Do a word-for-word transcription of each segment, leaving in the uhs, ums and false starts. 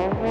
Bye.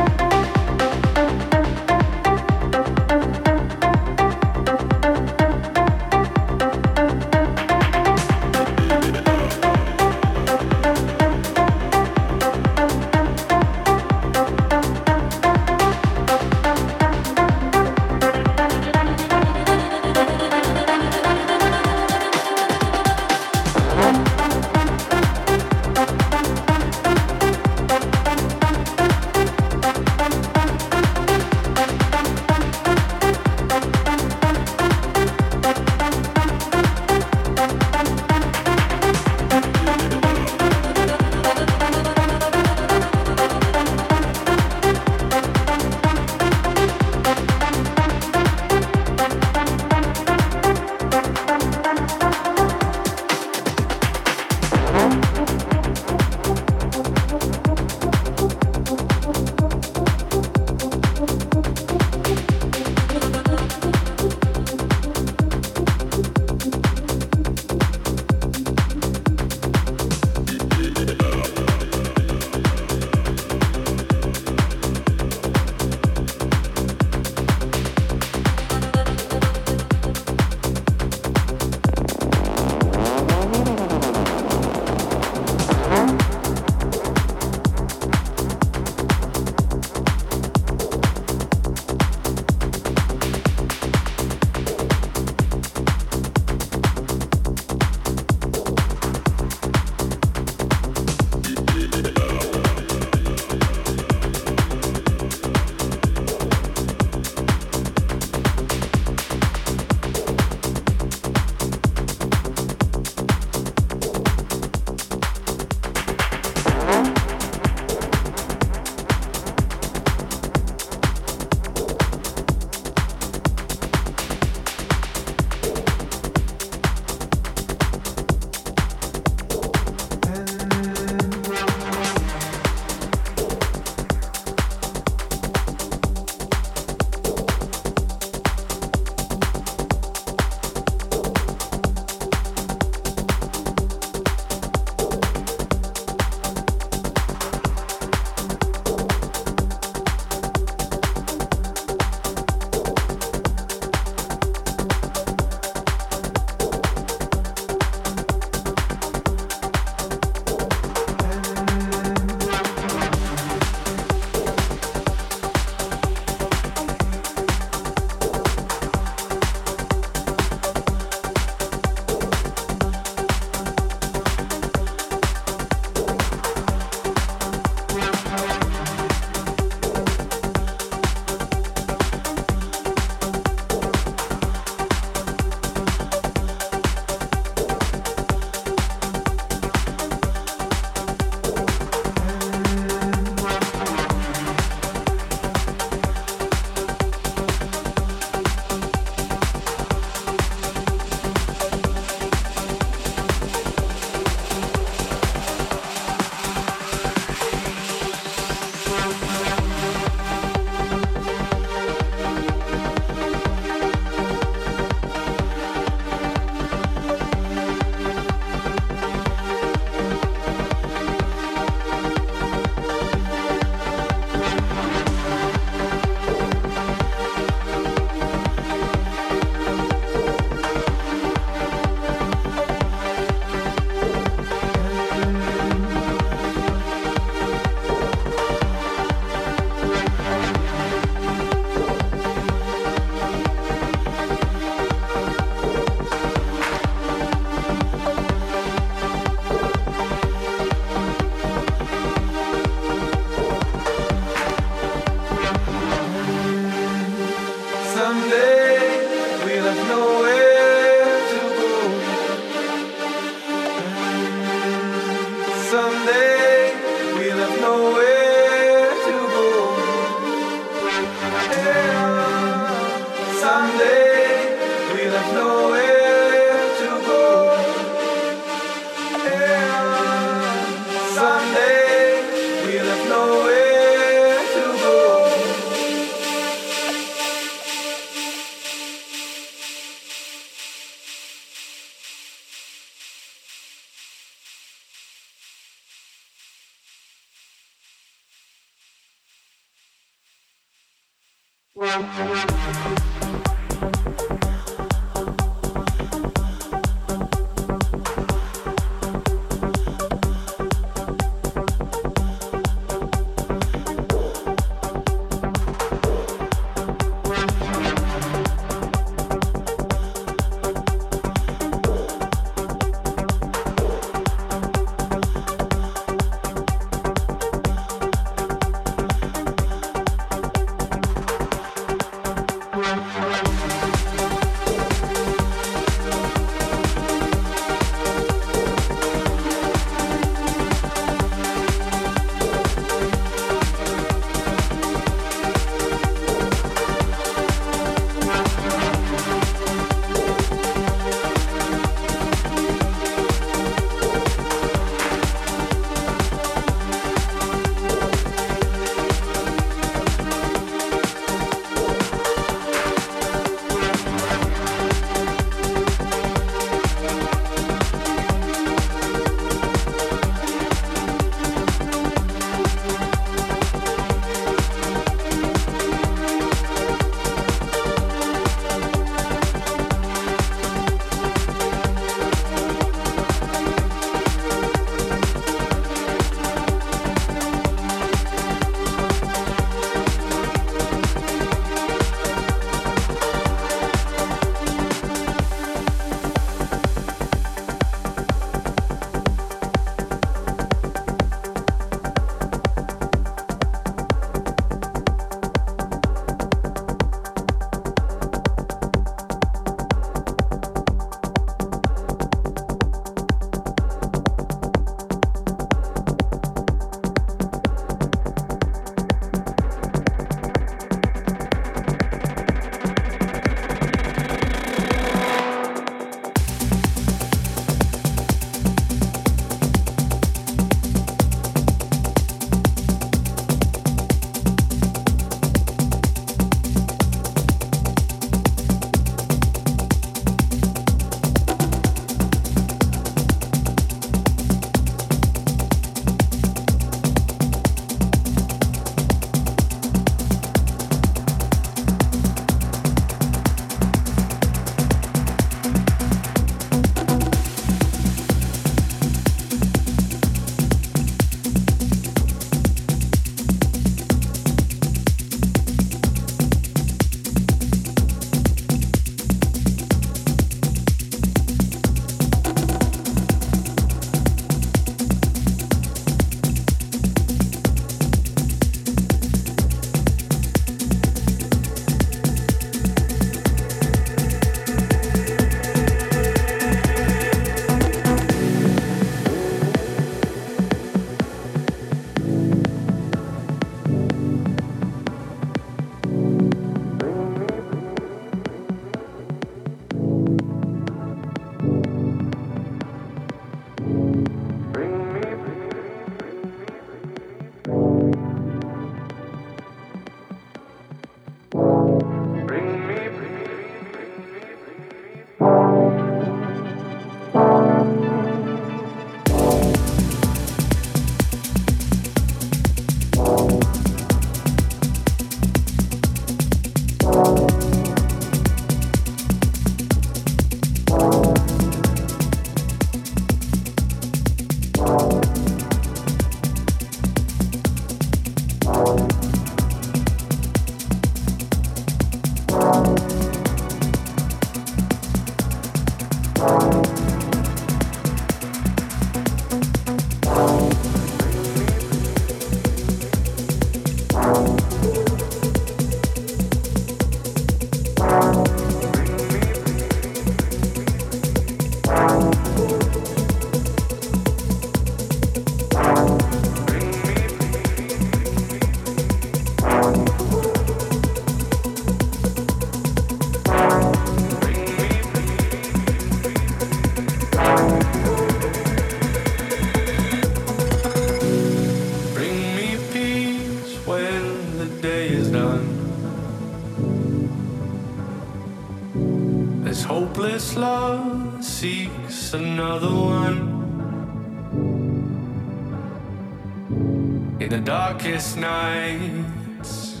Darkest nights,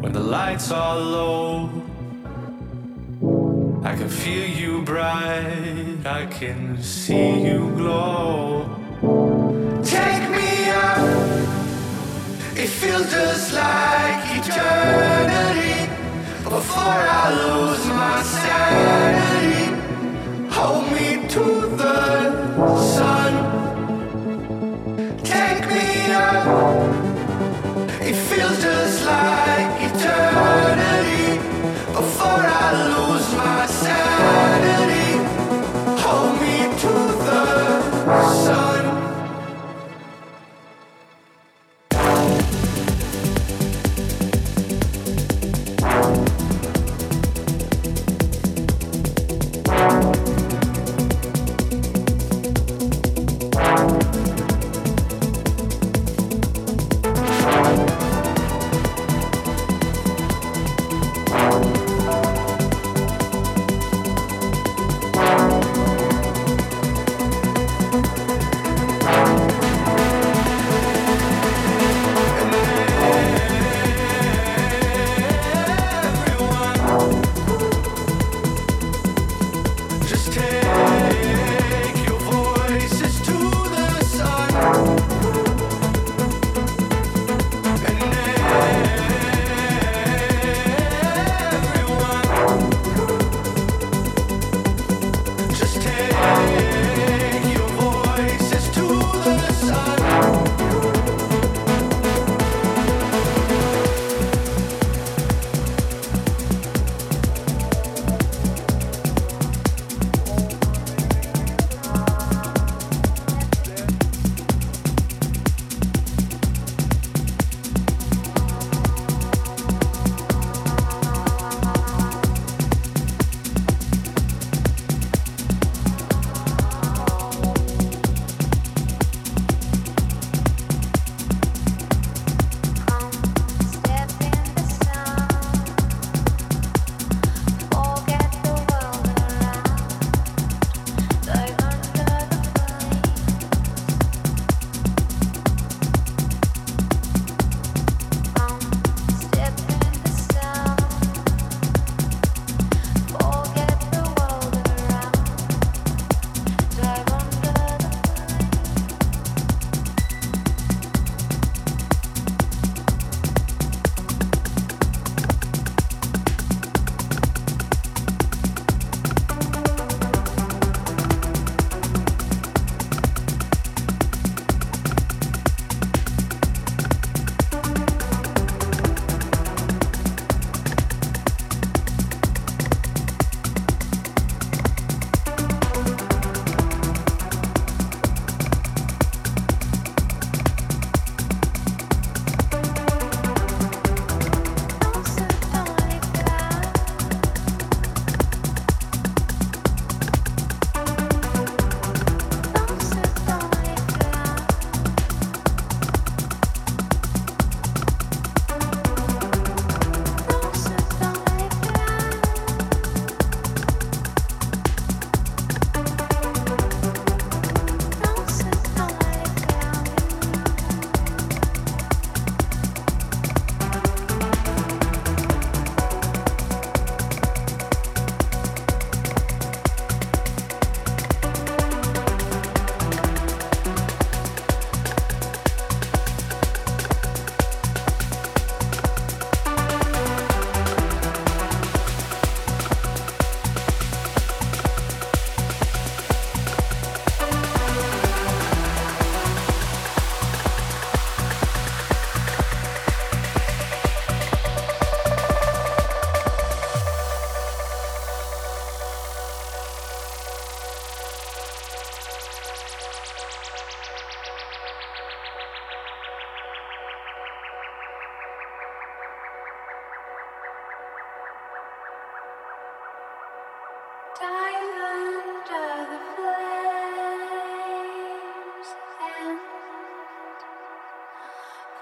When the lights are low, I can feel you bright, I can see you glow. Take me up, it feels just like eternity, before I lose my sanity. Hold me to the sun, take me up. It feels just like eternity, before I lose my sanity. Hold me to the sun.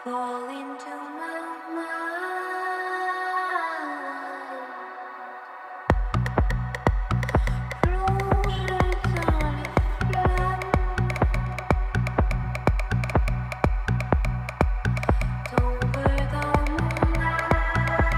Fall into my mind. Don't burn the moonlight.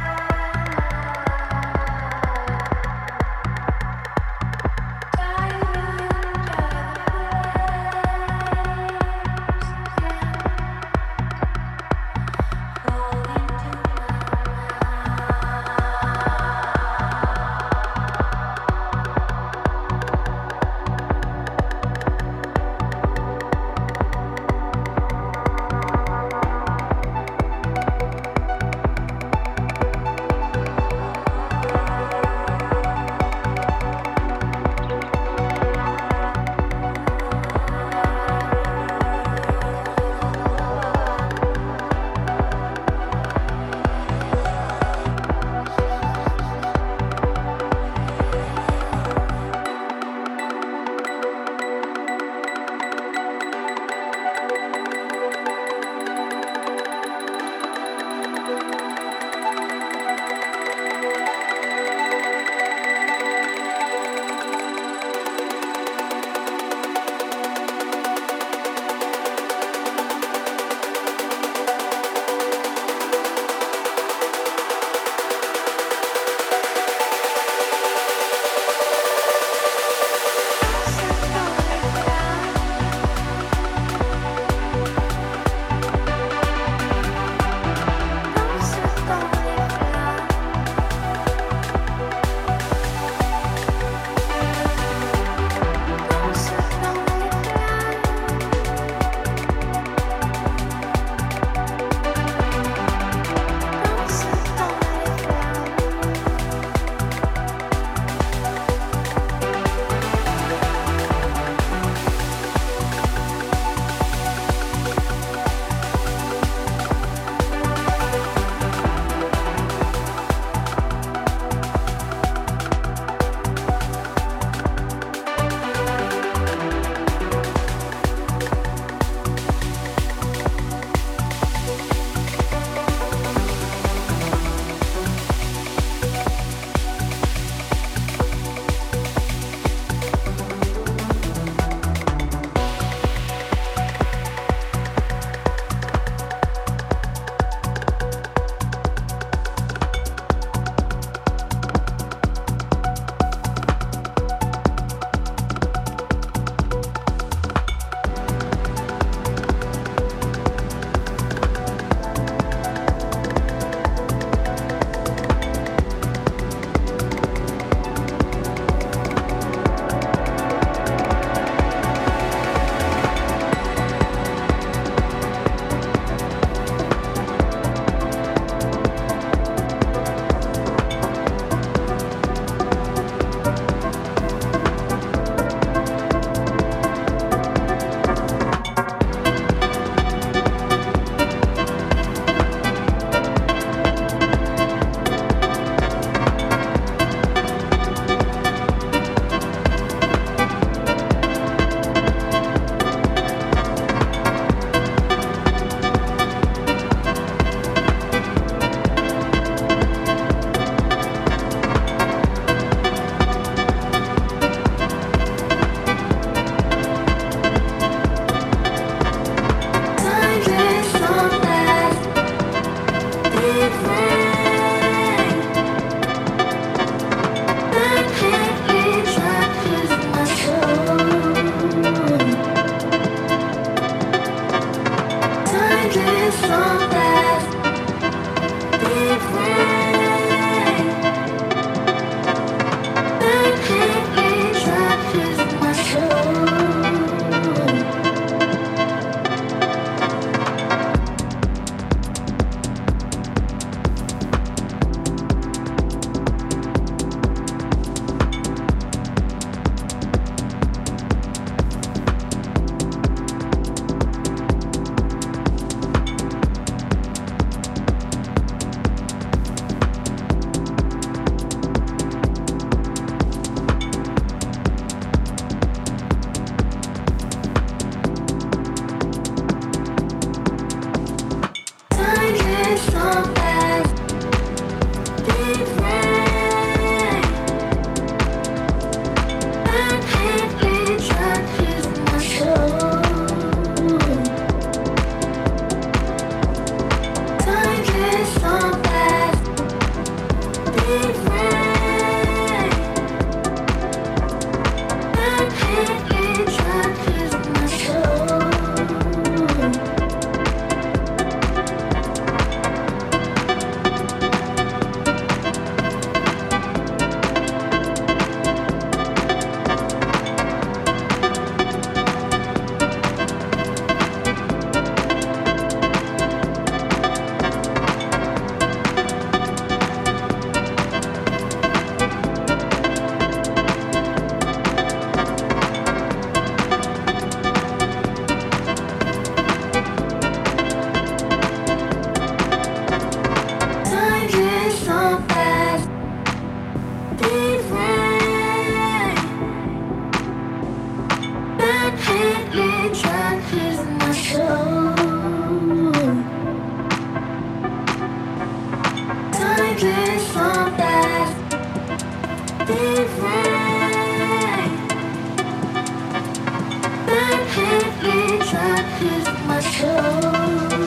heal my soul.